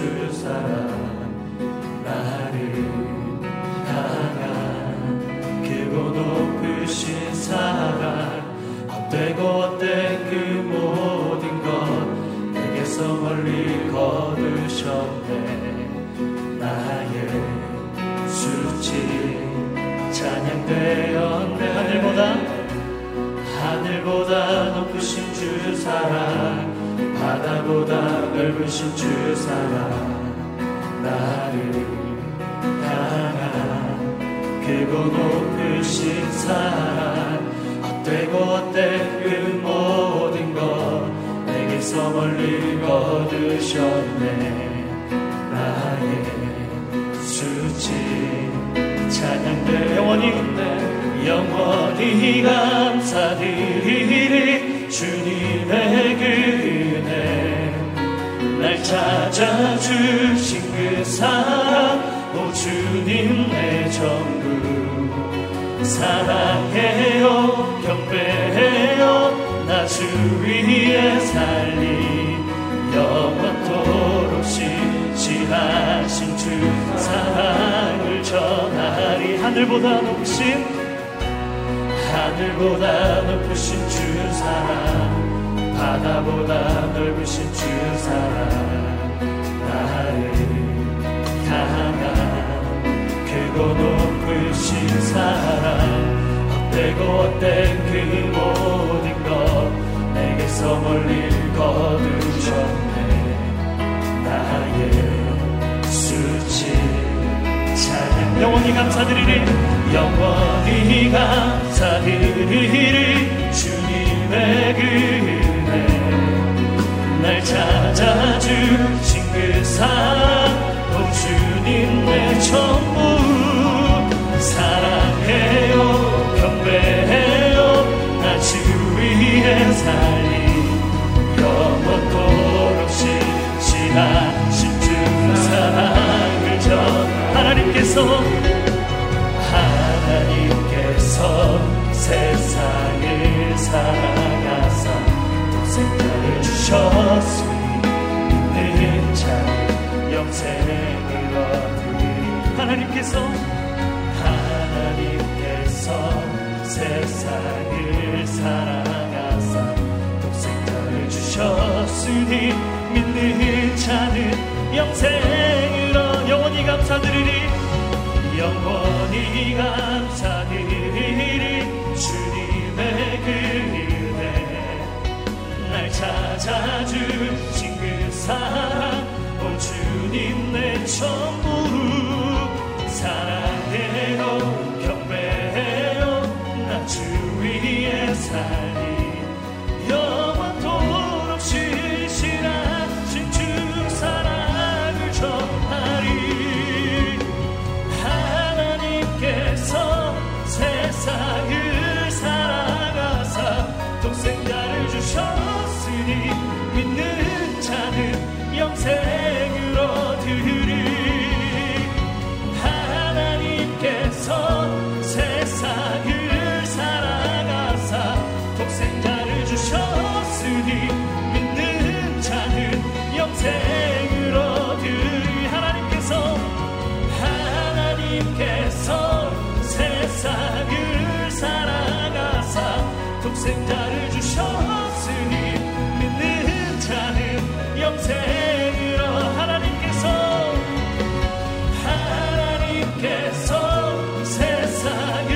주 사랑 나를 향한 크고 높으신 사랑 헛되고 헛된 그 모든 것 내게서 멀리 거두셨네. 나의 수치 찬양되었네. 하늘보다 높으신 주 사랑 바다보다 넓으신 주 사랑 나를 향한 크고 높으신 사랑 헛되고 헛된 그 모든 것 내게서 멀리 거두셨네. 나의 수치 찬양돼 영원히 군대 영원히 감사드리리. 주님의 그 날 찾아주신 그 사랑 오 주님 내 전부 사랑해요 경배해요 나 주 위에 살리 영원토록 신실하신 주 사랑을 전하리. 하늘보다 높으신 주 사랑 바다보다 넓으신 주 사랑 나를 향한 크고 높으신 사랑 헛되고 헛된 그 모든 것 내게서 멀리 거두셨네. 나의 수치 찬양 영원히 감사드리리 영원히 감사드리리. 주님의 그 날 찾아주신 그 사랑 오 주님 내 전부 사랑해요 경배해요 나 주 위에 살리 영원토록 신실하신 주 사랑을 전 하나님께서 세상을 사랑하사 생각을 주셨으니 믿는 자 영생을 얻으리. 하나님께서 세상을 사랑하사 독생자를 주셨으니 믿는 자는 영생을 얻으리. 영원히 감사드리리. 주님의 그 찾아주신 그 사랑 오 주님 내 전부 사랑해요 경배해요 나 주 위에 살리 영원토록 신실하신 주 사랑을 전하리. 하나님께서 세상을 사랑하사 독생자를 주셨 믿는 자는 영생을 얻으리. 하나님께서 세상을 사랑하사 독생자를 주셨으니 믿는 자는 영생을 얻으리. 하나님께서 세상을 사랑하사 독생자를 주셨으니 하나님께서 세상을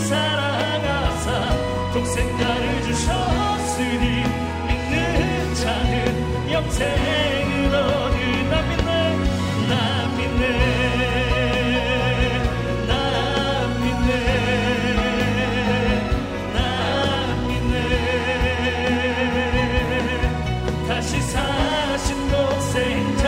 사랑하사 독생자를 주셨으니 믿는 자는 영생을 얻으리. 나 믿네 다시 사신 독생자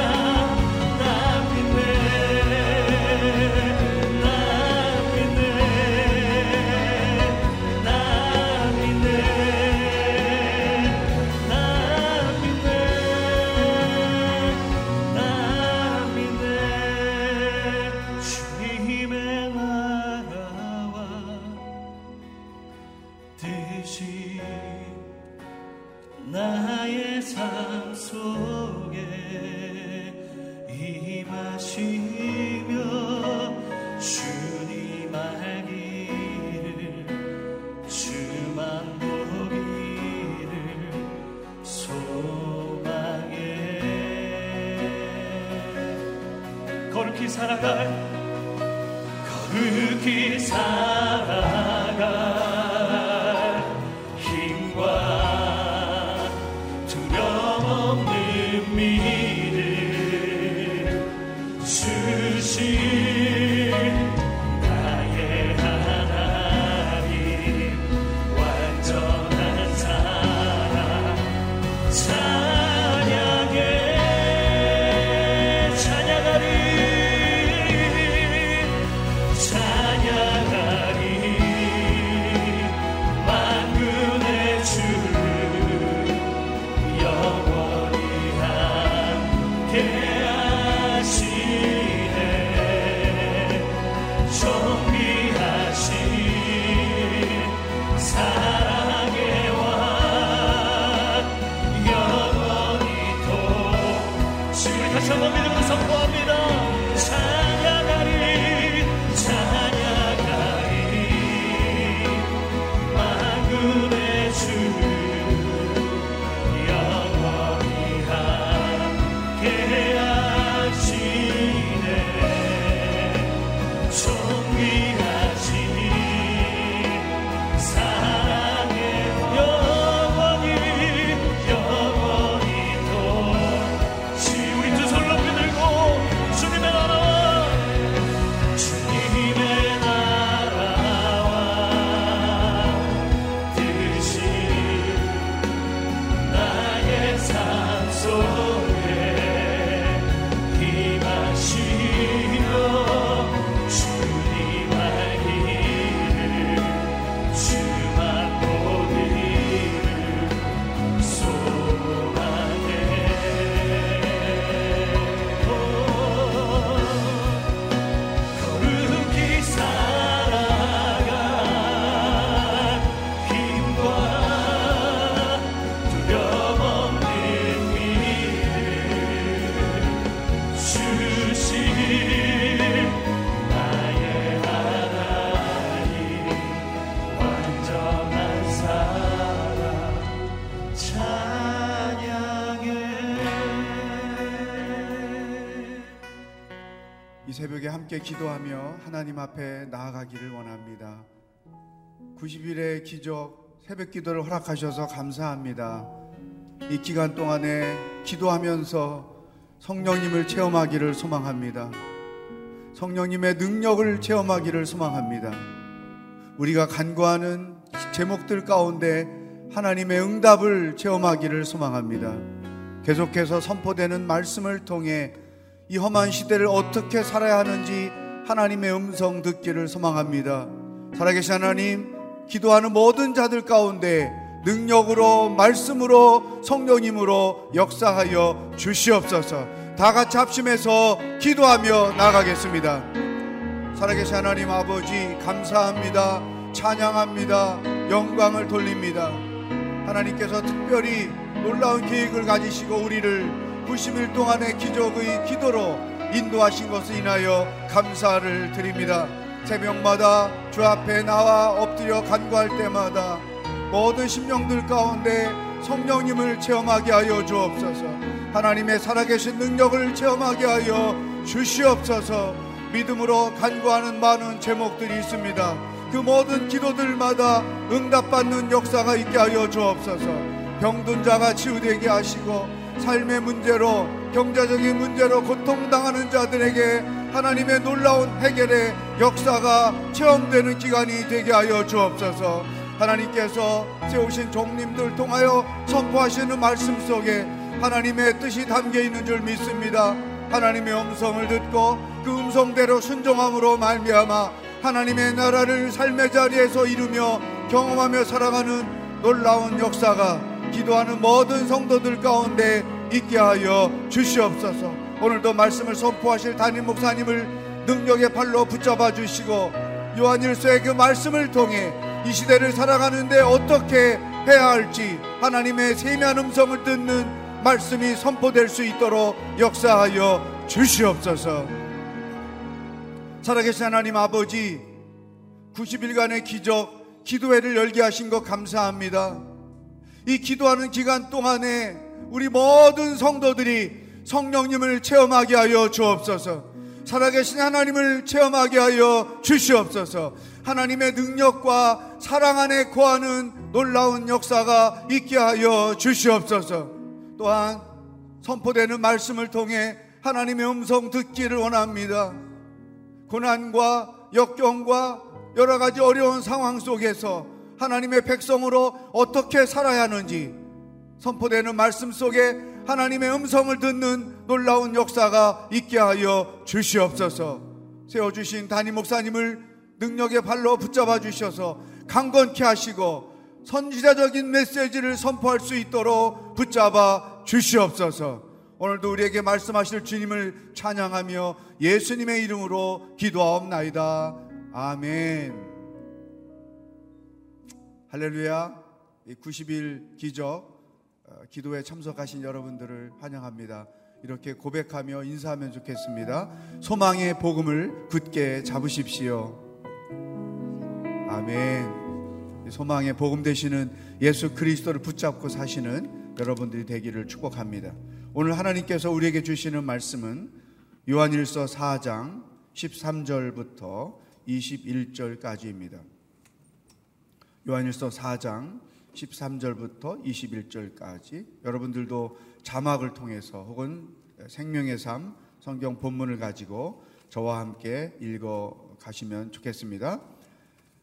나의 삶 속에 거룩히 살아갈 새벽에 함께 기도하며 하나님 앞에 나아가기를 원합니다. 90일의 기적 새벽 기도를 허락하셔서 감사합니다. 이 기간 동안에 기도하면서 성령님을 체험하기를 소망합니다. 성령님의 능력을 체험하기를 소망합니다. 우리가 간구하는 제목들 가운데 하나님의 응답을 체험하기를 소망합니다. 계속해서 선포되는 말씀을 통해 이 험한 시대를 어떻게 살아야 하는지 하나님의 음성 듣기를 소망합니다. 살아계신 하나님, 기도하는 모든 자들 가운데 능력으로, 말씀으로, 성령님으로 역사하여 주시옵소서. 다 같이 합심해서 기도하며 나아가겠습니다. 살아계신 하나님 아버지, 감사합니다. 찬양합니다. 영광을 돌립니다. 하나님께서 특별히 놀라운 계획을 가지시고 우리를 90일 동안의 기적의 기도로 인도하신 것을 인하여 감사를 드립니다. 새벽마다 주 앞에 나와 엎드려 간구할 때마다 모든 심령들 가운데 성령님을 체험하게 하여 주옵소서. 하나님의 살아계신 능력을 체험하게 하여 주시옵소서. 믿음으로 간구하는 많은 제목들이 있습니다. 그 모든 기도들마다 응답받는 역사가 있게 하여 주옵소서. 병든 자가 치유되게 하시고 삶의 문제로, 경제적인 문제로 고통당하는 자들에게 하나님의 놀라운 해결의 역사가 체험되는 기간이 되게 하여 주옵소서. 하나님께서 세우신 종님들 통하여 선포하시는 말씀 속에 하나님의 뜻이 담겨있는 줄 믿습니다. 하나님의 음성을 듣고 그 음성대로 순종함으로 말미암아 하나님의 나라를 삶의 자리에서 이루며 경험하며 살아가는 놀라운 역사가 기도하는 모든 성도들 가운데 있게 하여 주시옵소서. 오늘도 말씀을 선포하실 담임 목사님을 능력의 팔로 붙잡아 주시고 요한일서의 그 말씀을 통해 이 시대를 살아가는데 어떻게 해야 할지 하나님의 세미한 음성을 듣는 말씀이 선포될 수 있도록 역사하여 주시옵소서. 살아계신 하나님 아버지, 90일간의 기적 기도회를 열게 하신 것 감사합니다. 이 기도하는 기간 동안에 우리 모든 성도들이 성령님을 체험하게 하여 주옵소서. 살아계신 하나님을 체험하게 하여 주시옵소서. 하나님의 능력과 사랑 안에 거하는 놀라운 역사가 있게 하여 주시옵소서. 또한 선포되는 말씀을 통해 하나님의 음성 듣기를 원합니다. 고난과 역경과 여러 가지 어려운 상황 속에서 하나님의 백성으로 어떻게 살아야 하는지 선포되는 말씀 속에 하나님의 음성을 듣는 놀라운 역사가 있게 하여 주시옵소서. 세워주신 담임 목사님을 능력의 발로 붙잡아 주셔서 강건케 하시고 선지자적인 메시지를 선포할 수 있도록 붙잡아 주시옵소서. 오늘도 우리에게 말씀하실 주님을 찬양하며 예수님의 이름으로 기도하옵나이다. 아멘. 할렐루야. 90일 기적 기도에 참석하신 여러분들을 환영합니다. 이렇게 고백하며 인사하면 좋겠습니다. 소망의 복음을 굳게 잡으십시오. 아멘. 소망의 복음 되시는 예수 그리스도를 붙잡고 사시는 여러분들이 되기를 축복합니다. 오늘 하나님께서 우리에게 주시는 말씀은 요한일서 4장 13절부터 21절까지입니다. 요한일서 4장 13절부터 21절까지 여러분들도 자막을 통해서 혹은 생명의 삶 성경 본문을 가지고 저와 함께 읽어 가시면 좋겠습니다.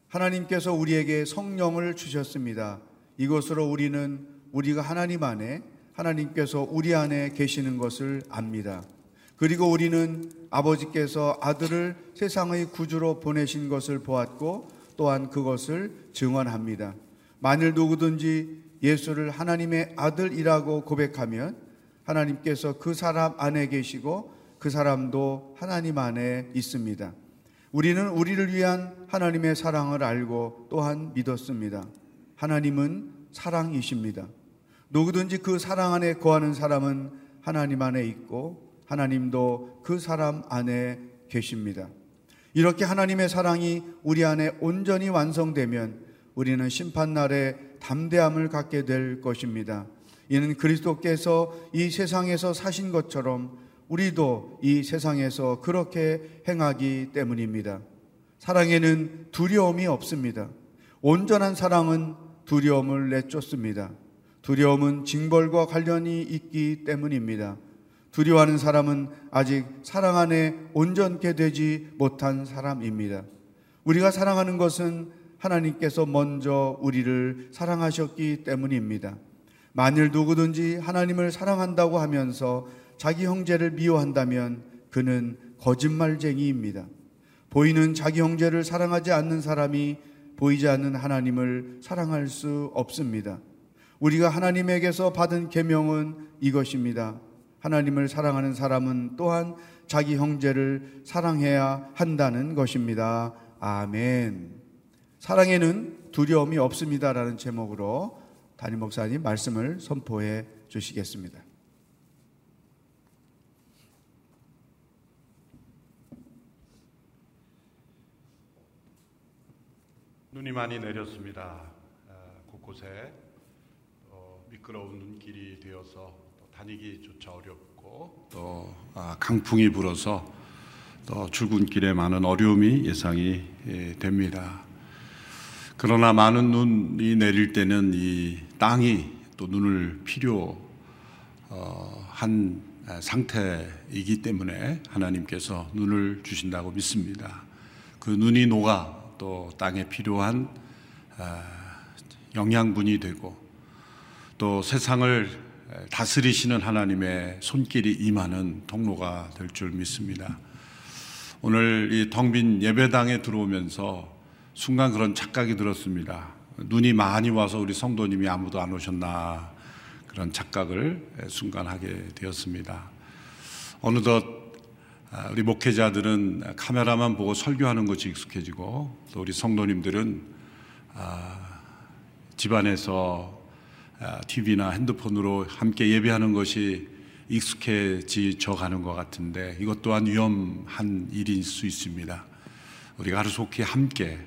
하나님께서 우리에게 성령을 주셨습니다. 이것으로 우리는 우리가 하나님 안에, 하나님께서 우리 안에 계시는 것을 압니다. 그리고 우리는 아버지께서 아들을 세상의 구주로 보내신 것을 보았고 또한 그것을 증언합니다. 만일 누구든지 예수를 하나님의 아들이라고 고백하면 하나님께서 그 사람 안에 계시고 그 사람도 하나님 안에 있습니다. 우리는 우리를 위한 하나님의 사랑을 알고 또한 믿었습니다. 하나님은 사랑이십니다. 누구든지 그 사랑 안에 거하는 사람은 하나님 안에 있고 하나님도 그 사람 안에 계십니다. 이렇게 하나님의 사랑이 우리 안에 온전히 완성되면 우리는 심판날에 담대함을 갖게 될 것입니다. 이는 그리스도께서 이 세상에서 사신 것처럼 우리도 이 세상에서 그렇게 행하기 때문입니다. 사랑에는 두려움이 없습니다. 온전한 사랑은 두려움을 내쫓습니다. 두려움은 징벌과 관련이 있기 때문입니다. 두려워하는 사람은 아직 사랑 안에 온전케 되지 못한 사람입니다. 우리가 사랑하는 것은 하나님께서 먼저 우리를 사랑하셨기 때문입니다. 만일 누구든지 하나님을 사랑한다고 하면서 자기 형제를 미워한다면 그는 거짓말쟁이입니다. 보이는 자기 형제를 사랑하지 않는 사람이 보이지 않는 하나님을 사랑할 수 없습니다. 우리가 하나님에게서 받은 계명은 이것입니다. 하나님을 사랑하는 사람은 또한 자기 형제를 사랑해야 한다는 것입니다. 아멘. 사랑에는 두려움이 없습니다라는 제목으로 담임 목사님 말씀을 선포해 주시겠습니다. 눈이 많이 내렸습니다. 곳곳에 미끄러운 눈길이 되어서 다니기조차 어렵고 또 강풍이 불어서 또 출근길에 많은 어려움이 예상이 됩니다. 그러나 많은 눈이 내릴 때는 이 땅이 또 눈을 필요한 상태이기 때문에 하나님께서 눈을 주신다고 믿습니다. 그 눈이 녹아 또 땅에 필요한 영양분이 되고 또 세상을 다스리시는 하나님의 손길이 임하는 통로가 될 줄 믿습니다. 오늘 이 텅 빈 예배당에 들어오면서 순간 그런 착각이 들었습니다. 눈이 많이 와서 우리 성도님이 아무도 안 오셨나 그런 착각을 순간 하게 되었습니다. 어느덧 우리 목회자들은 카메라만 보고 설교하는 것이 익숙해지고 또 우리 성도님들은 집안에서 TV나 핸드폰으로 함께 예배하는 것이 익숙해지져 가는 것 같은데 이것 또한 위험한 일일 수 있습니다. 우리가 하루속히 함께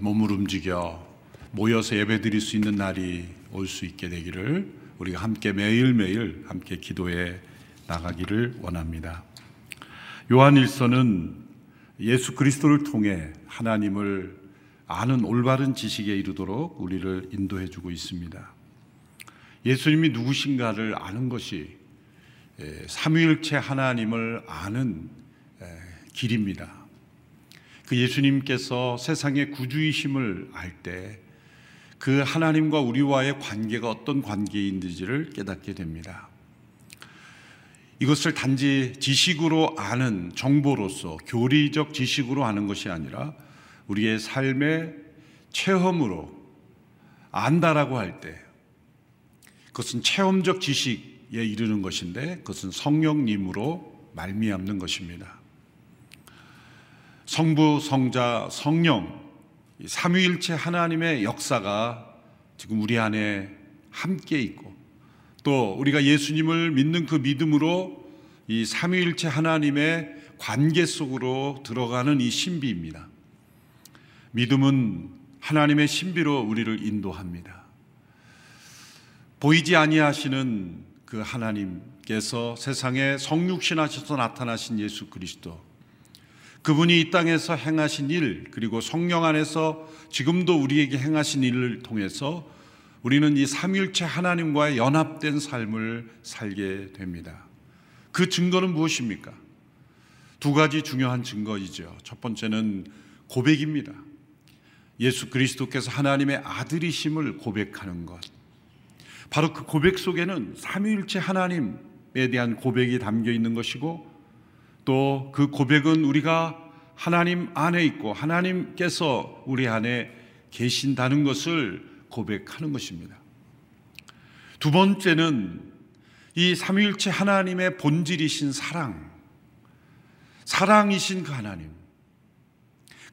몸을 움직여 모여서 예배 드릴 수 있는 날이 올 수 있게 되기를 우리가 함께 매일매일 함께 기도해 나가기를 원합니다. 요한일서는 예수 그리스도를 통해 하나님을 아는 올바른 지식에 이르도록 우리를 인도해 주고 있습니다. 예수님이 누구신가를 아는 것이 삼위일체 하나님을 아는 길입니다. 그 예수님께서 세상의 구주이심을 알 때 그 하나님과 우리와의 관계가 어떤 관계인지를 깨닫게 됩니다. 이것을 단지 지식으로 아는 정보로서 교리적 지식으로 아는 것이 아니라 우리의 삶의 체험으로 안다라고 할 때 그것은 체험적 지식에 이르는 것인데 그것은 성령님으로 말미암는 것입니다. 성부, 성자, 성령 이 삼위일체 하나님의 역사가 지금 우리 안에 함께 있고 또 우리가 예수님을 믿는 그 믿음으로 이 삼위일체 하나님의 관계 속으로 들어가는 이 신비입니다. 믿음은 하나님의 신비로 우리를 인도합니다. 보이지 아니하시는 그 하나님께서 세상에 성육신하셔서 나타나신 예수 그리스도, 그분이 이 땅에서 행하신 일, 그리고 성령 안에서 지금도 우리에게 행하신 일을 통해서 우리는 이 삼위일체 하나님과의 연합된 삶을 살게 됩니다. 그 증거는 무엇입니까? 두 가지 중요한 증거이죠. 첫 번째는 고백입니다. 예수 그리스도께서 하나님의 아들이심을 고백하는 것, 바로 그 고백 속에는 삼위일체 하나님에 대한 고백이 담겨 있는 것이고, 또 그 고백은 우리가 하나님 안에 있고 하나님께서 우리 안에 계신다는 것을 고백하는 것입니다. 두 번째는 이 삼위일체 하나님의 본질이신 사랑, 사랑이신 그 하나님,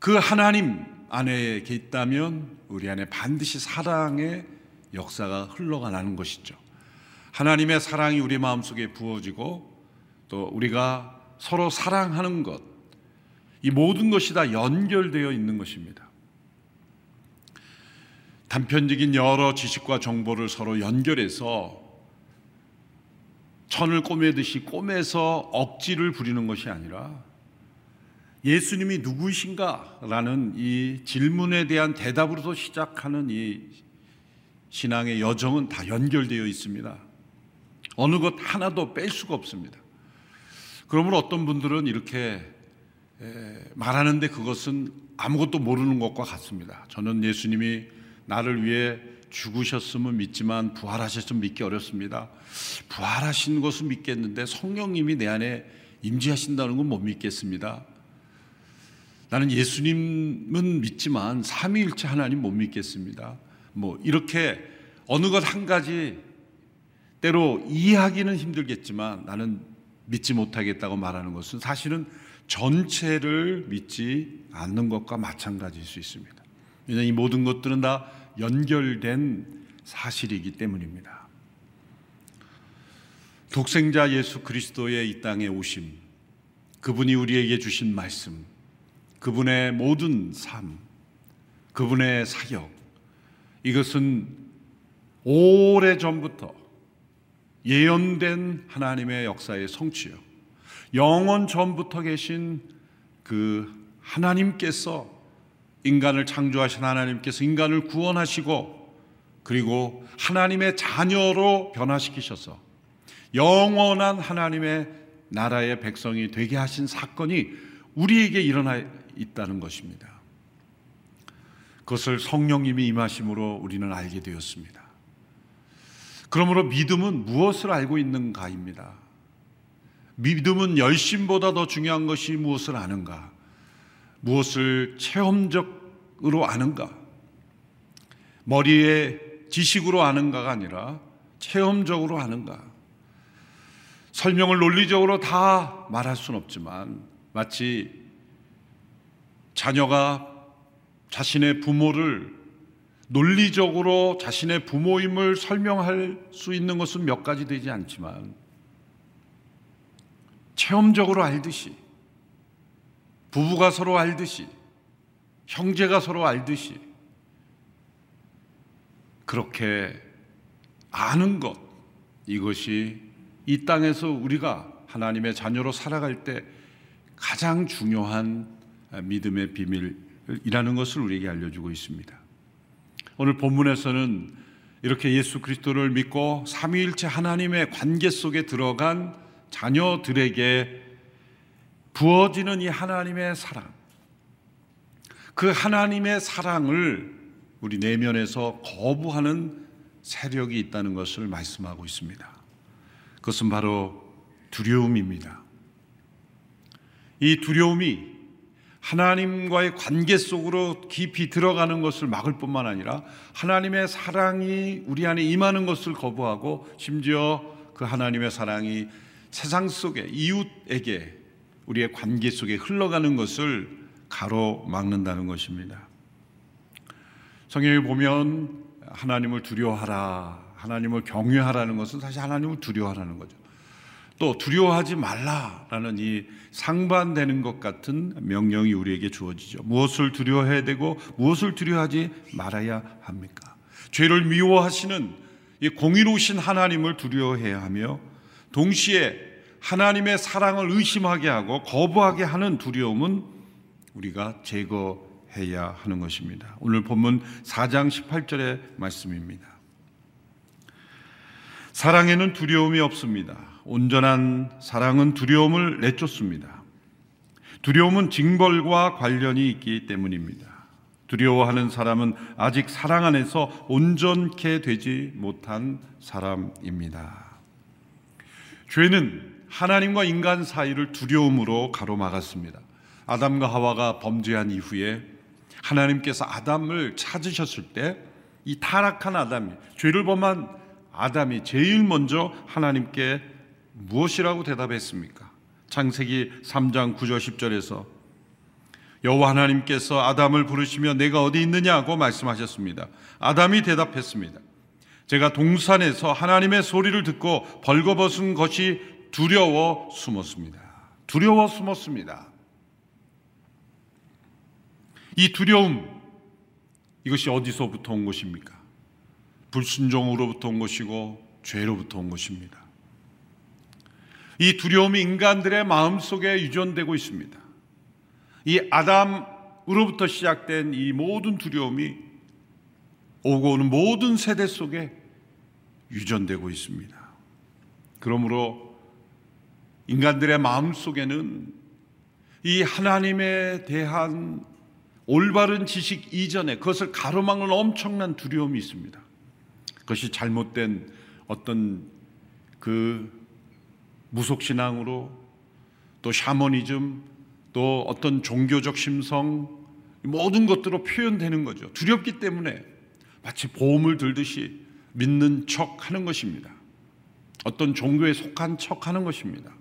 그 하나님 안에 있다면 우리 안에 반드시 사랑의 역사가 흘러가는 것이죠. 하나님의 사랑이 우리 마음속에 부어지고 또 우리가 서로 사랑하는 것, 이 모든 것이 다 연결되어 있는 것입니다. 단편적인 여러 지식과 정보를 서로 연결해서 천을 꼬매듯이 꼬매서 억지를 부리는 것이 아니라 예수님이 누구이신가라는 이 질문에 대한 대답으로서 시작하는 이 신앙의 여정은 다 연결되어 있습니다. 어느 것 하나도 뺄 수가 없습니다. 그러므로 어떤 분들은 이렇게 말하는데 그것은 아무것도 모르는 것과 같습니다. 저는 예수님이 나를 위해 죽으셨음은 믿지만 부활하셨음은 믿기 어렵습니다. 부활하신 것은 믿겠는데 성령님이 내 안에 임재하신다는 건 못 믿겠습니다. 나는 예수님은 믿지만 삼위일체 하나님 못 믿겠습니다. 뭐 이렇게 어느 것 한 가지 때로 이해하기는 힘들겠지만 나는 믿지 못하겠다고 말하는 것은 사실은 전체를 믿지 않는 것과 마찬가지일 수 있습니다. 왜냐하면 이 모든 것들은 다 연결된 사실이기 때문입니다. 독생자 예수 그리스도의 이 땅에 오심, 그분이 우리에게 주신 말씀, 그분의 모든 삶, 그분의 사역, 이것은 오래전부터 예언된 하나님의 역사의 성취요, 영원 전부터 계신 그 하나님께서, 인간을 창조하신 하나님께서 인간을 구원하시고 그리고 하나님의 자녀로 변화시키셔서 영원한 하나님의 나라의 백성이 되게 하신 사건이 우리에게 일어나 있다는 것입니다. 그것을 성령님이 임하심으로 우리는 알게 되었습니다. 그러므로 믿음은 무엇을 알고 있는가입니다. 믿음은 열심보다 더 중요한 것이 무엇을 아는가, 무엇을 체험적으로 아는가, 머리에 지식으로 아는가가 아니라 체험적으로 아는가. 설명을 논리적으로 다 말할 수는 없지만 마치 자녀가 자신의 부모를 논리적으로 자신의 부모임을 설명할 수 있는 것은 몇 가지 되지 않지만 체험적으로 알듯이, 부부가 서로 알듯이, 형제가 서로 알듯이 그렇게 아는 것, 이것이 이 땅에서 우리가 하나님의 자녀로 살아갈 때 가장 중요한 믿음의 비밀이라는 것을 우리에게 알려주고 있습니다. 오늘 본문에서는 이렇게 예수 그리스도를 믿고 삼위일체 하나님의 관계 속에 들어간 자녀들에게 부어지는 이 하나님의 사랑, 그 하나님의 사랑을 우리 내면에서 거부하는 세력이 있다는 것을 말씀하고 있습니다. 그것은 바로 두려움입니다. 이 두려움이 하나님과의 관계 속으로 깊이 들어가는 것을 막을 뿐만 아니라 하나님의 사랑이 우리 안에 임하는 것을 거부하고, 심지어 그 하나님의 사랑이 세상 속에, 이웃에게, 우리의 관계 속에 흘러가는 것을 가로막는다는 것입니다. 성경에 보면 하나님을 두려워하라, 하나님을 경외하라는 것은 사실 하나님을 두려워하라는 거죠. 또 두려워하지 말라라는 이 상반되는 것 같은 명령이 우리에게 주어지죠. 무엇을 두려워해야 되고 무엇을 두려워하지 말아야 합니까? 죄를 미워하시는 이 공의로우신 하나님을 두려워해야 하며, 동시에 하나님의 사랑을 의심하게 하고 거부하게 하는 두려움은 우리가 제거해야 하는 것입니다. 오늘 본문 4장 18절의 말씀입니다. 사랑에는 두려움이 없습니다. 온전한 사랑은 두려움을 내쫓습니다. 두려움은 징벌과 관련이 있기 때문입니다. 두려워하는 사람은 아직 사랑 안에서 온전케 되지 못한 사람입니다. 죄는 하나님과 인간 사이를 두려움으로 가로막았습니다. 아담과 하와가 범죄한 이후에 하나님께서 아담을 찾으셨을 때 이 타락한 아담이, 죄를 범한 아담이 제일 먼저 하나님께 무엇이라고 대답했습니까? 창세기 3장 9절 10절에서 여호와 하나님께서 아담을 부르시며 내가 어디 있느냐고 말씀하셨습니다. 아담이 대답했습니다. 제가 동산에서 하나님의 소리를 듣고 벌거벗은 것이 두려워 숨었습니다. 두려워 숨었습니다. 이 두려움, 이것이 어디서부터 온 것입니까? 불순종으로부터 온 것이고 죄로부터 온 것입니다. 이 두려움이 인간들의 마음속에 유전되고 있습니다. 이 아담으로부터 시작된 이 모든 두려움이 오고 오는 모든 세대 속에 유전되고 있습니다. 그러므로 인간들의 마음속에는 이 하나님에 대한 올바른 지식 이전에 그것을 가로막는 엄청난 두려움이 있습니다. 그것이 잘못된 어떤 그 무속신앙으로, 또 샤머니즘, 또 어떤 종교적 심성, 모든 것들로 표현되는 거죠. 두렵기 때문에 마치 보험을 들듯이 믿는 척 하는 것입니다. 어떤 종교에 속한 척 하는 것입니다.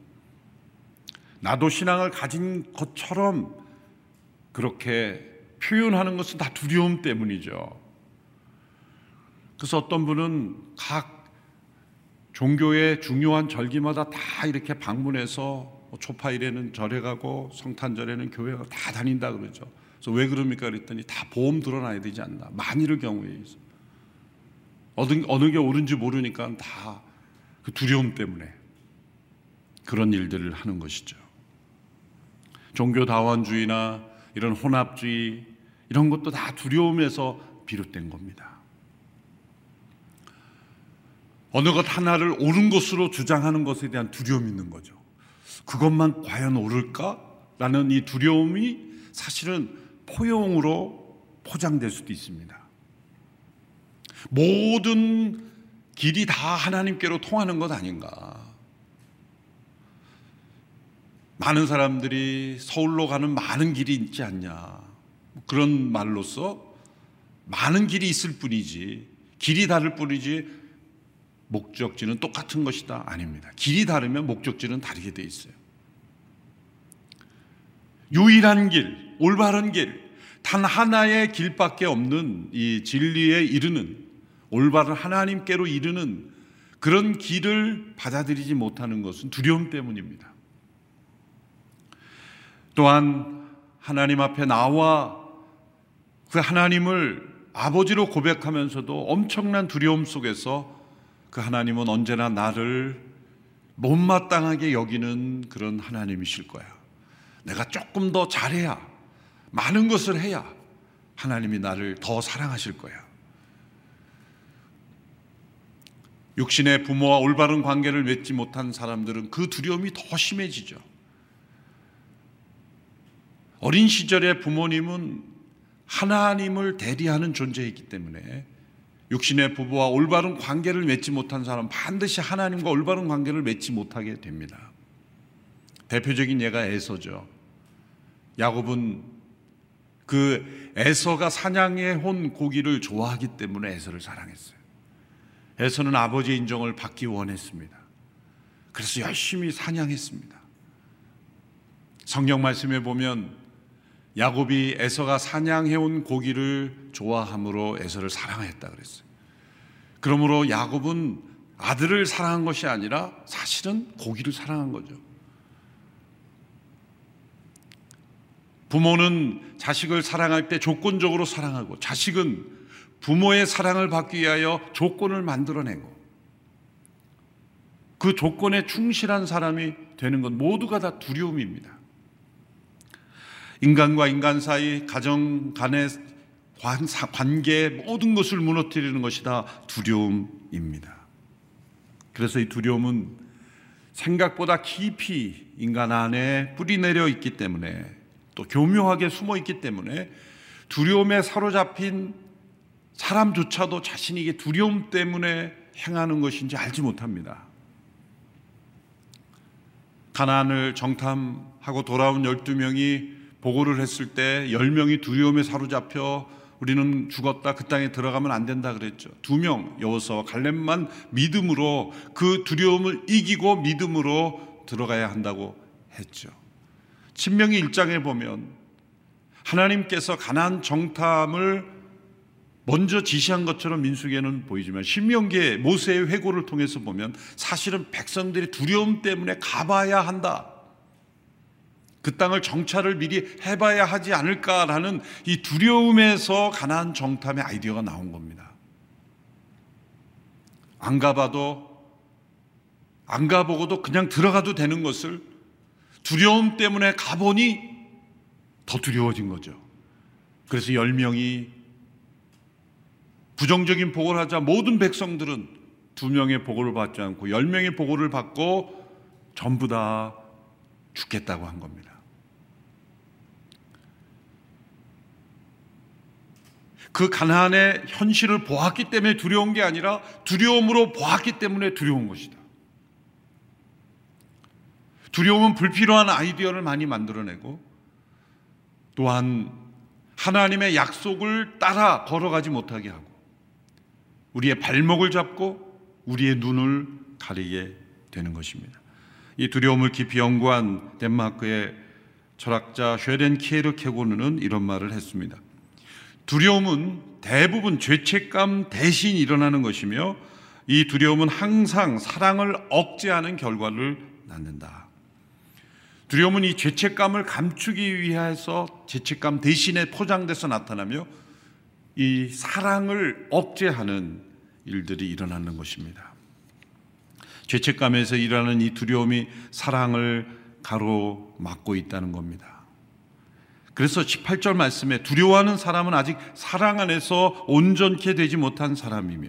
나도 신앙을 가진 것처럼 그렇게 표현하는 것은 다 두려움 때문이죠. 그래서 어떤 분은 각 종교의 중요한 절기마다 다 이렇게 방문해서 초파일에는 절에 가고 성탄절에는 교회 가고 다 다닌다 그러죠. 그래서 왜 그럽니까 그랬더니 다 보험 들어놔야 되지 않나, 만일의 경우에 있어. 어느 게 옳은지 모르니까 다 그 두려움 때문에 그런 일들을 하는 것이죠. 종교 다원주의나 이런 혼합주의, 이런 것도 다 두려움에서 비롯된 겁니다. 어느 것 하나를 옳은 것으로 주장하는 것에 대한 두려움이 있는 거죠. 그것만 과연 옳을까라는 이 두려움이 사실은 포용으로 포장될 수도 있습니다. 모든 길이 다 하나님께로 통하는 것 아닌가. 많은 사람들이 서울로 가는 많은 길이 있지 않냐, 그런 말로써 많은 길이 있을 뿐이지, 길이 다를 뿐이지 목적지는 똑같은 것이다. 아닙니다. 길이 다르면 목적지는 다르게 돼 있어요. 유일한 길, 올바른 길, 단 하나의 길밖에 없는 이 진리에 이르는, 올바른 하나님께로 이르는 그런 길을 받아들이지 못하는 것은 두려움 때문입니다. 또한 하나님 앞에 나와 그 하나님을 아버지로 고백하면서도 엄청난 두려움 속에서 그 하나님은 언제나 나를 못마땅하게 여기는 그런 하나님이실 거야, 내가 조금 더 잘해야, 많은 것을 해야 하나님이 나를 더 사랑하실 거야. 육신의 부모와 올바른 관계를 맺지 못한 사람들은 그 두려움이 더 심해지죠. 어린 시절에 부모님은 하나님을 대리하는 존재이기 때문에 육신의 부부와 올바른 관계를 맺지 못한 사람은 반드시 하나님과 올바른 관계를 맺지 못하게 됩니다. 대표적인 예가 에서죠. 야곱은 그 에서가 사냥해온 고기를 좋아하기 때문에 에서를 사랑했어요. 에서는 아버지의 인정을 받기 원했습니다. 그래서 열심히 사냥했습니다. 성경 말씀에 보면 야곱이 에서가 사냥해온 고기를 좋아함으로 에서를 사랑했다 그랬어요. 그러므로 야곱은 아들을 사랑한 것이 아니라 사실은 고기를 사랑한 거죠. 부모는 자식을 사랑할 때 조건적으로 사랑하고, 자식은 부모의 사랑을 받기 위하여 조건을 만들어내고, 그 조건에 충실한 사람이 되는 건 모두가 다 두려움입니다. 인간과 인간 사이, 가정 간의 관계, 모든 것을 무너뜨리는 것이 다 두려움입니다. 그래서 이 두려움은 생각보다 깊이 인간 안에 뿌리내려 있기 때문에, 또 교묘하게 숨어 있기 때문에 두려움에 사로잡힌 사람조차도 자신이 이게 두려움 때문에 행하는 것인지 알지 못합니다. 가나안을 정탐하고 돌아온 12명이 보고를 했을 때 10명이 두려움에 사로잡혀 우리는 죽었다, 그 땅에 들어가면 안 된다 그랬죠. 2명 여호수아와 갈렙만 믿음으로 그 두려움을 이기고 믿음으로 들어가야 한다고 했죠. 신명기 1장에 보면 하나님께서 가나안 정탐을 먼저 지시한 것처럼 민수기에는 보이지만, 신명기의 모세의 회고를 통해서 보면 사실은 백성들이 두려움 때문에 가봐야 한다, 그 땅을 정찰을 미리 해봐야 하지 않을까라는 이 두려움에서 가나안 정탐의 아이디어가 나온 겁니다. 안 가봐도, 안 가보고도 그냥 들어가도 되는 것을 두려움 때문에 가보니 더 두려워진 거죠. 그래서 10명이 부정적인 보고를 하자 모든 백성들은 2명의 보고를 받지 않고 10명의 보고를 받고 전부 다 죽겠다고 한 겁니다. 그 가나안의 현실을 보았기 때문에 두려운 게 아니라 두려움으로 보았기 때문에 두려운 것이다. 두려움은 불필요한 아이디어를 많이 만들어내고, 또한 하나님의 약속을 따라 걸어가지 못하게 하고, 우리의 발목을 잡고 우리의 눈을 가리게 되는 것입니다. 이 두려움을 깊이 연구한 덴마크의 철학자 쉐렌 키에르케고르는 이런 말을 했습니다. 두려움은 대부분 죄책감 대신 일어나는 것이며, 이 두려움은 항상 사랑을 억제하는 결과를 낳는다. 두려움은 이 죄책감을 감추기 위해서 죄책감 대신에 포장돼서 나타나며 이 사랑을 억제하는 일들이 일어나는 것입니다. 죄책감에서 일어나는 이 두려움이 사랑을 가로막고 있다는 겁니다. 그래서 18절 말씀에 두려워하는 사람은 아직 사랑 안에서 온전케 되지 못한 사람이며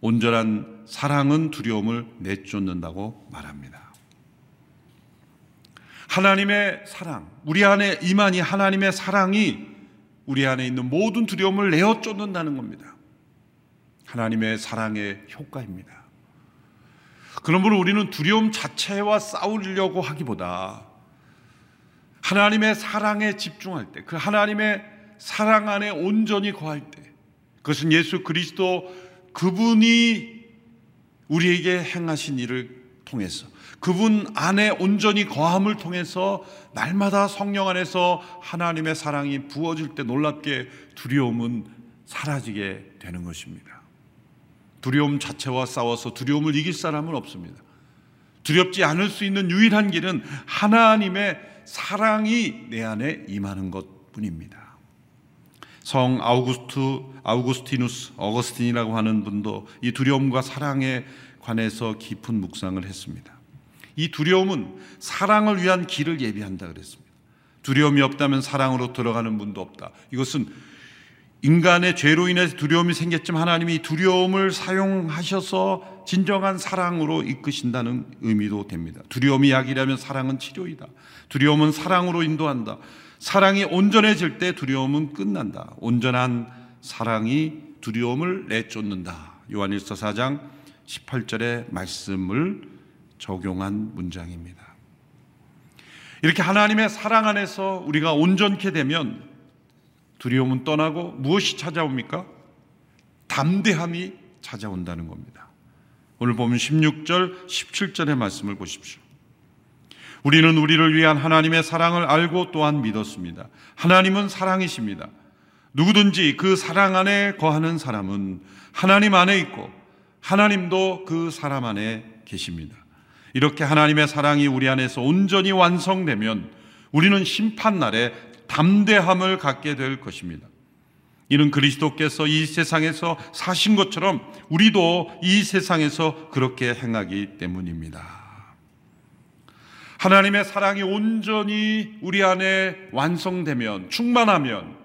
온전한 사랑은 두려움을 내쫓는다고 말합니다. 하나님의 사랑, 우리 안에 임하니 하나님의 사랑이 우리 안에 있는 모든 두려움을 내어쫓는다는 겁니다. 하나님의 사랑의 효과입니다. 그러므로 우리는 두려움 자체와 싸우려고 하기보다 하나님의 사랑에 집중할 때, 그 하나님의 사랑 안에 온전히 거할 때, 그것은 예수 그리스도 그분이 우리에게 행하신 일을 통해서, 그분 안에 온전히 거함을 통해서 날마다 성령 안에서 하나님의 사랑이 부어질 때 놀랍게 두려움은 사라지게 되는 것입니다. 두려움 자체와 싸워서 두려움을 이길 사람은 없습니다. 두렵지 않을 수 있는 유일한 길은 하나님의 사랑이 내 안에 임하는 것뿐입니다. 성 어거스틴이라고 하는 분도 이 두려움과 사랑에 관해서 깊은 묵상을 했습니다. 이 두려움은 사랑을 위한 길을 예비한다 그랬습니다. 두려움이 없다면 사랑으로 들어가는 문도 없다. 이것은 인간의 죄로 인해서 두려움이 생겼지만 하나님이 두려움을 사용하셔서 진정한 사랑으로 이끄신다는 의미도 됩니다. 두려움이 약이라면 사랑은 치료이다. 두려움은 사랑으로 인도한다. 사랑이 온전해질 때 두려움은 끝난다. 온전한 사랑이 두려움을 내쫓는다. 요한일서 4장 18절의 말씀을 적용한 문장입니다. 이렇게 하나님의 사랑 안에서 우리가 온전케 되면 두려움은 떠나고 무엇이 찾아옵니까? 담대함이 찾아온다는 겁니다. 오늘 보면 16절, 17절의 말씀을 보십시오. 우리는 우리를 위한 하나님의 사랑을 알고 또한 믿었습니다. 하나님은 사랑이십니다. 누구든지 그 사랑 안에 거하는 사람은 하나님 안에 있고 하나님도 그 사람 안에 계십니다. 이렇게 하나님의 사랑이 우리 안에서 온전히 완성되면 우리는 심판날에 담대함을 갖게 될 것입니다. 이는 그리스도께서 이 세상에서 사신 것처럼 우리도 이 세상에서 그렇게 행하기 때문입니다. 하나님의 사랑이 온전히 우리 안에 완성되면, 충만하면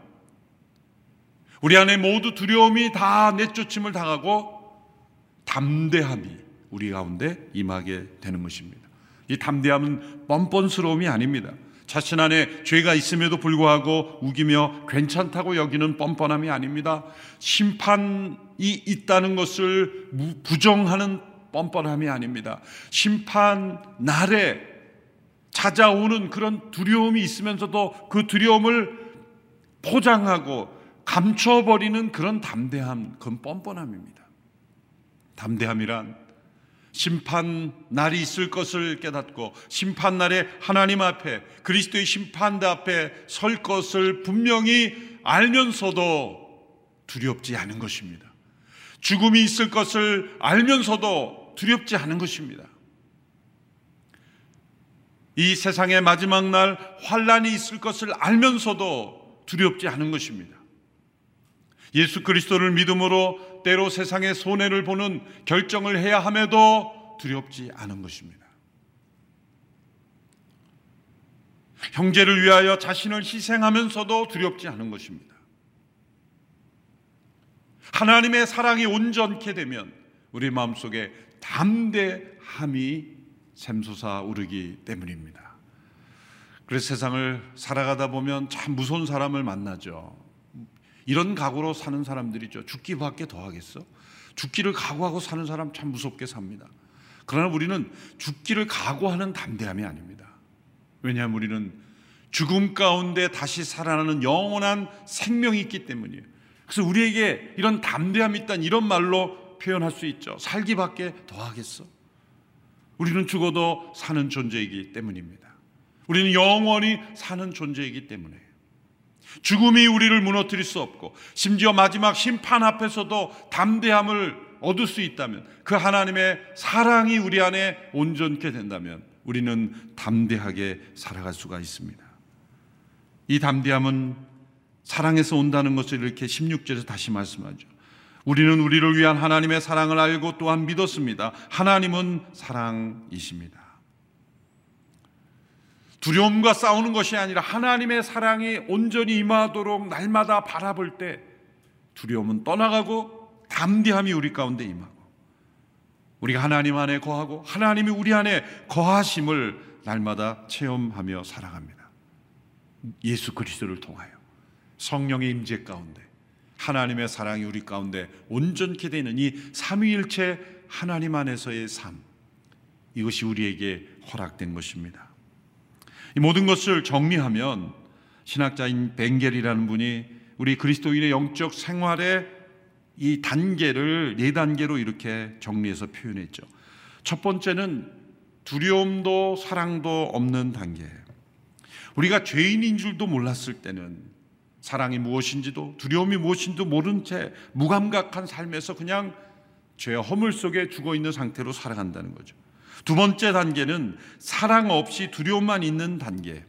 우리 안에 모두 두려움이 다 내쫓임을 당하고 담대함이 우리 가운데 임하게 되는 것입니다. 이 담대함은 뻔뻔스러움이 아닙니다. 자신 안에 죄가 있음에도 불구하고 우기며 괜찮다고 여기는 뻔뻔함이 아닙니다. 심판이 있다는 것을 부정하는 뻔뻔함이 아닙니다. 심판 날에 찾아오는 그런 두려움이 있으면서도 그 두려움을 포장하고 감춰버리는 그런 담대함, 그건 뻔뻔함입니다. 담대함이란 심판 날이 있을 것을 깨닫고 심판 날에 하나님 앞에, 그리스도의 심판대 앞에 설 것을 분명히 알면서도 두렵지 않은 것입니다. 죽음이 있을 것을 알면서도 두렵지 않은 것입니다. 이 세상의 마지막 날 환란이 있을 것을 알면서도 두렵지 않은 것입니다. 예수 그리스도를 믿음으로 때로 세상의 손해를 보는 결정을 해야 함에도 두렵지 않은 것입니다. 형제를 위하여 자신을 희생하면서도 두렵지 않은 것입니다. 하나님의 사랑이 온전케 되면 우리 마음속에 담대함이 샘솟아 오르기 때문입니다. 그래서 세상을 살아가다 보면 참 무서운 사람을 만나죠. 이런 각오로 사는 사람들이죠. 죽기밖에 더 하겠어? 죽기를 각오하고 사는 사람 참 무섭게 삽니다. 그러나 우리는 죽기를 각오하는 담대함이 아닙니다. 왜냐하면 우리는 죽음 가운데 다시 살아나는 영원한 생명이 있기 때문이에요. 그래서 우리에게 이런 담대함이 있다는 이런 말로 표현할 수 있죠. 살기밖에 더 하겠어? 우리는 죽어도 사는 존재이기 때문입니다. 우리는 영원히 사는 존재이기 때문에 죽음이 우리를 무너뜨릴 수 없고 심지어 마지막 심판 앞에서도 담대함을 얻을 수 있다면, 그 하나님의 사랑이 우리 안에 온전케 된다면 우리는 담대하게 살아갈 수가 있습니다. 이 담대함은 사랑에서 온다는 것을 이렇게 16절에서 다시 말씀하죠. 우리는 우리를 위한 하나님의 사랑을 알고 또한 믿었습니다. 하나님은 사랑이십니다. 두려움과 싸우는 것이 아니라 하나님의 사랑이 온전히 임하도록 날마다 바라볼 때 두려움은 떠나가고 담대함이 우리 가운데 임하고 우리가 하나님 안에 거하고 하나님이 우리 안에 거하심을 날마다 체험하며 살아갑니다. 예수 그리스도를 통하여 성령의 임재 가운데 하나님의 사랑이 우리 가운데 온전케 되는 이 삼위일체 하나님 안에서의 삶, 이것이 우리에게 허락된 것입니다. 이 모든 것을 정리하면 신학자인 벵겔이라는 분이 우리 그리스도인의 영적 생활의 이 단계를 4단계로 이렇게 정리해서 표현했죠. 첫 번째는 두려움도 사랑도 없는 단계. 우리가 죄인인 줄도 몰랐을 때는 사랑이 무엇인지도 두려움이 무엇인지도 모른 채 무감각한 삶에서 그냥 죄 허물 속에 죽어있는 상태로 살아간다는 거죠. 두 번째 단계는 사랑 없이 두려움만 있는 단계.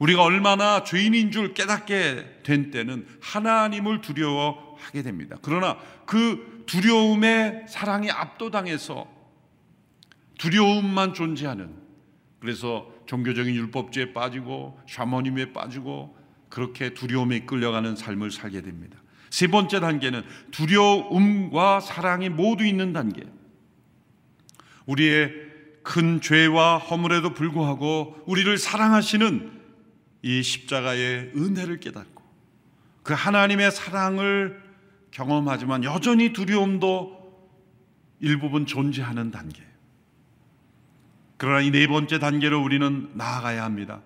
우리가 얼마나 죄인인 줄 깨닫게 된 때는 하나님을 두려워하게 됩니다. 그러나 그 두려움에 사랑이 압도당해서 두려움만 존재하는, 그래서 종교적인 율법주의에 빠지고 샤머니즘에 빠지고 그렇게 두려움에 끌려가는 삶을 살게 됩니다. 세 번째 단계는 두려움과 사랑이 모두 있는 단계. 우리의 큰 죄와 허물에도 불구하고 우리를 사랑하시는 이 십자가의 은혜를 깨닫고 그 하나님의 사랑을 경험하지만 여전히 두려움도 일부분 존재하는 단계. 그러나 이 네 번째 단계로 우리는 나아가야 합니다.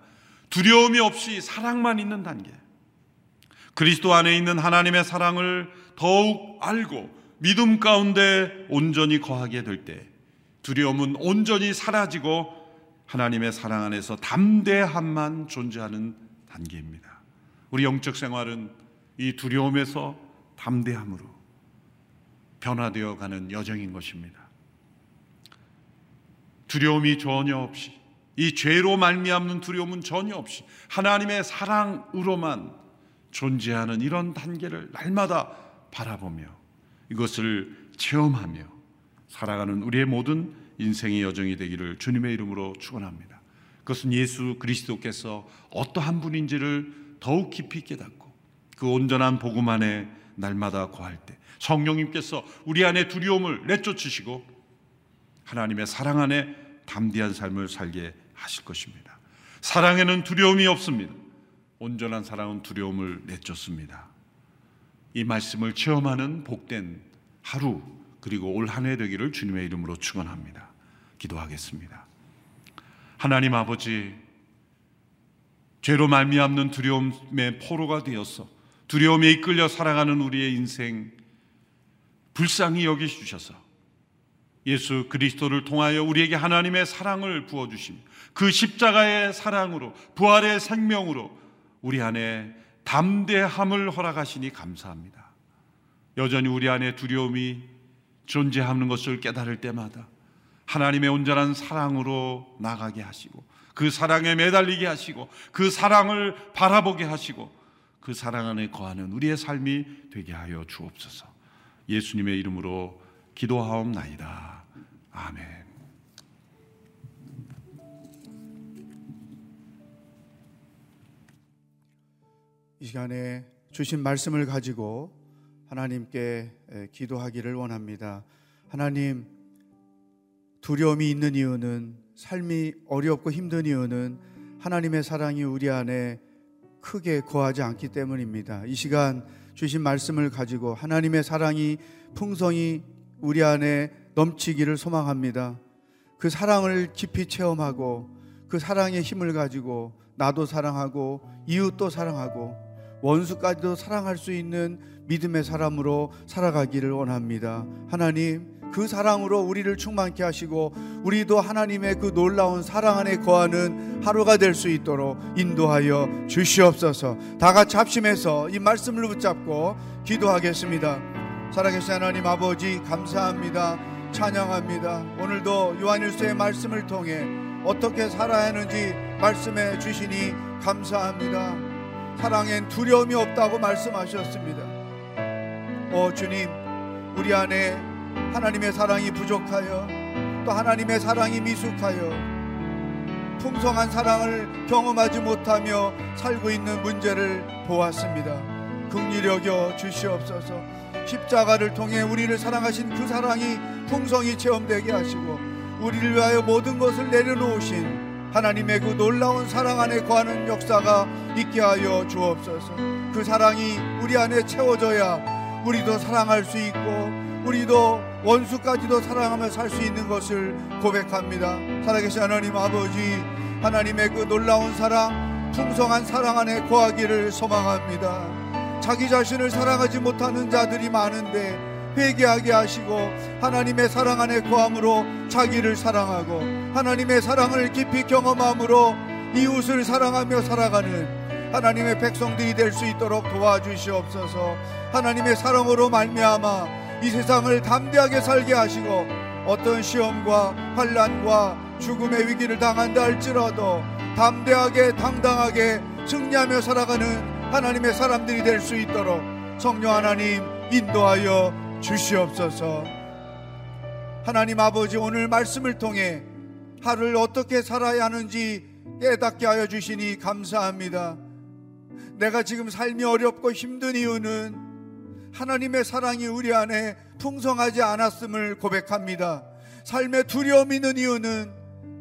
두려움이 없이 사랑만 있는 단계. 그리스도 안에 있는 하나님의 사랑을 더욱 알고 믿음 가운데 온전히 거하게 될 때 두려움은 온전히 사라지고 하나님의 사랑 안에서 담대함만 존재하는 단계입니다. 우리 영적 생활은 이 두려움에서 담대함으로 변화되어 가는 여정인 것입니다. 두려움이 전혀 없이, 이 죄로 말미암는 두려움은 전혀 없이 하나님의 사랑으로만 존재하는 이런 단계를 날마다 바라보며 이것을 체험하며 살아가는 우리의 모든 인생의 여정이 되기를 주님의 이름으로 축원합니다. 그것은 예수 그리스도께서 어떠한 분인지를 더욱 깊이 깨닫고 그 온전한 복음 안에 날마다 거할 때 성령님께서 우리 안에 두려움을 내쫓으시고 하나님의 사랑 안에 담대한 삶을 살게 하실 것입니다. 사랑에는 두려움이 없습니다. 온전한 사랑은 두려움을 내쫓습니다. 이 말씀을 체험하는 복된 하루 그리고 올 한 해 되기를 주님의 이름으로 축원합니다. 기도하겠습니다. 하나님 아버지, 죄로 말미암는 두려움의 포로가 되어서 두려움에 이끌려 살아가는 우리의 인생 불쌍히 여기주셔서 예수 그리스도를 통하여 우리에게 하나님의 사랑을 부어주시며 그 십자가의 사랑으로 부활의 생명으로 우리 안에 담대함을 허락하시니 감사합니다. 여전히 우리 안에 두려움이 존재하는 것을 깨달을 때마다 하나님의 온전한 사랑으로 나가게 하시고 그 사랑에 매달리게 하시고 그 사랑을 바라보게 하시고 그 사랑 안에 거하는 우리의 삶이 되게 하여 주옵소서. 예수님의 이름으로 기도하옵나이다. 아멘. 이 시간에 주신 말씀을 가지고 하나님께 기도하기를 원합니다. 하나님, 두려움이 있는 이유는, 삶이 어렵고 힘든 이유는 하나님의 사랑이 우리 안에 크게 거하지 않기 때문입니다. 이 시간 주신 말씀을 가지고 하나님의 사랑이 풍성히 우리 안에 넘치기를 소망합니다. 그 사랑을 깊이 체험하고 그 사랑의 힘을 가지고 나도 사랑하고 이웃도 사랑하고 원수까지도 사랑할 수 있는 믿음의 사람으로 살아가기를 원합니다. 하나님, 그 사랑으로 우리를 충만케 하시고 우리도 하나님의 그 놀라운 사랑 안에 거하는 하루가 될 수 있도록 인도하여 주시옵소서. 다 같이 합심해서 이 말씀을 붙잡고 기도하겠습니다. 살아계신 하나님 아버지, 감사합니다. 찬양합니다. 오늘도 요한일서의 말씀을 통해 어떻게 살아야 하는지 말씀해 주시니 감사합니다. 사랑엔 두려움이 없다고 말씀하셨습니다. 주님, 우리 안에 하나님의 사랑이 부족하여 또 하나님의 사랑이 미숙하여 풍성한 사랑을 경험하지 못하며 살고 있는 문제를 보았습니다. 긍휼히 여겨 주시옵소서. 십자가를 통해 우리를 사랑하신 그 사랑이 풍성히 체험되게 하시고 우리를 위하여 모든 것을 내려놓으신 하나님의 그 놀라운 사랑 안에 거하는 역사가 있게 하여 주옵소서. 그 사랑이 우리 안에 채워져야 우리도 사랑할 수 있고 우리도 원수까지도 사랑하며 살 수 있는 것을 고백합니다. 살아계신 하나님 아버지, 하나님의 그 놀라운 사랑, 풍성한 사랑 안에 거하기를 소망합니다. 자기 자신을 사랑하지 못하는 자들이 많은데 회개하게 하시고 하나님의 사랑 안에 거함으로 자기를 사랑하고 하나님의 사랑을 깊이 경험함으로 이웃을 사랑하며 살아가는 하나님의 백성들이 될 수 있도록 도와주시옵소서. 하나님의 사랑으로 말미암아 이 세상을 담대하게 살게 하시고 어떤 시험과 환난과 죽음의 위기를 당한다 할지라도 담대하게 당당하게 승리하며 살아가는 하나님의 사람들이 될 수 있도록 성령 하나님 인도하여 주시옵소서. 하나님 아버지, 오늘 말씀을 통해 하루를 어떻게 살아야 하는지 깨닫게 하여 주시니 감사합니다. 내가 지금 삶이 어렵고 힘든 이유는 하나님의 사랑이 우리 안에 풍성하지 않았음을 고백합니다. 삶에 두려움이 있는 이유는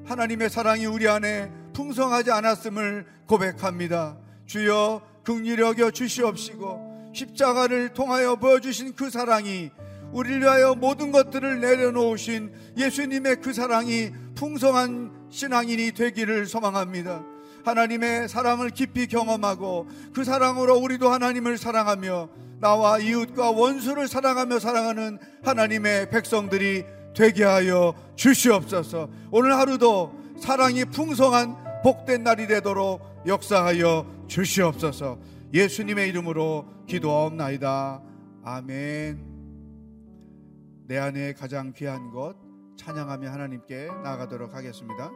하나님의 사랑이 우리 안에 풍성하지 않았음을 고백합니다. 주여 긍휼히 여겨 주시옵시고 십자가를 통하여 보여주신 그 사랑이 우리를 위하여 모든 것들을 내려놓으신 예수님의 그 사랑이 풍성한 신앙인이 되기를 소망합니다. 하나님의 사랑을 깊이 경험하고 그 사랑으로 우리도 하나님을 사랑하며 나와 이웃과 원수를 사랑하며 사랑하는 하나님의 백성들이 되게 하여 주시옵소서. 오늘 하루도 사랑이 풍성한 복된 날이 되도록 역사하여 주시옵소서. 예수님의 이름으로 기도하옵나이다. 아멘. 내 안에 가장 귀한 것 찬양하며 하나님께 나아가도록 하겠습니다.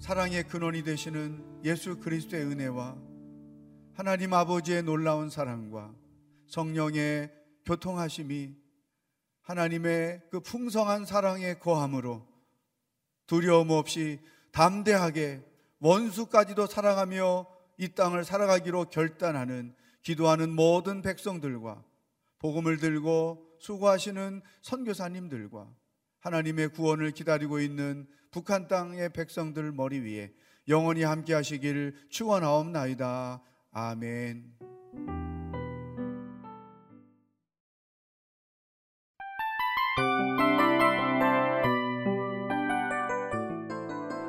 사랑의 근원이 되시는 예수 그리스도의 은혜와 하나님 아버지의 놀라운 사랑과 성령의 교통하심이 하나님의 그 풍성한 사랑의 거함으로 두려움 없이 담대하게 원수까지도 사랑하며 이 땅을 살아가기로 결단하는 기도하는 모든 백성들과 복음을 들고 수고하시는 선교사님들과 하나님의 구원을 기다리고 있는 북한 땅의 백성들 머리 위에 영원히 함께 하시길 축원하옵나이다. 아멘.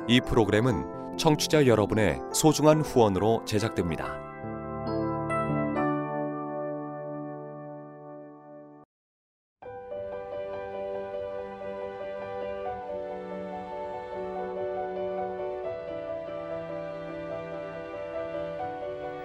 이 프로그램은 청취자 여러분의 소중한 후원으로 제작됩니다.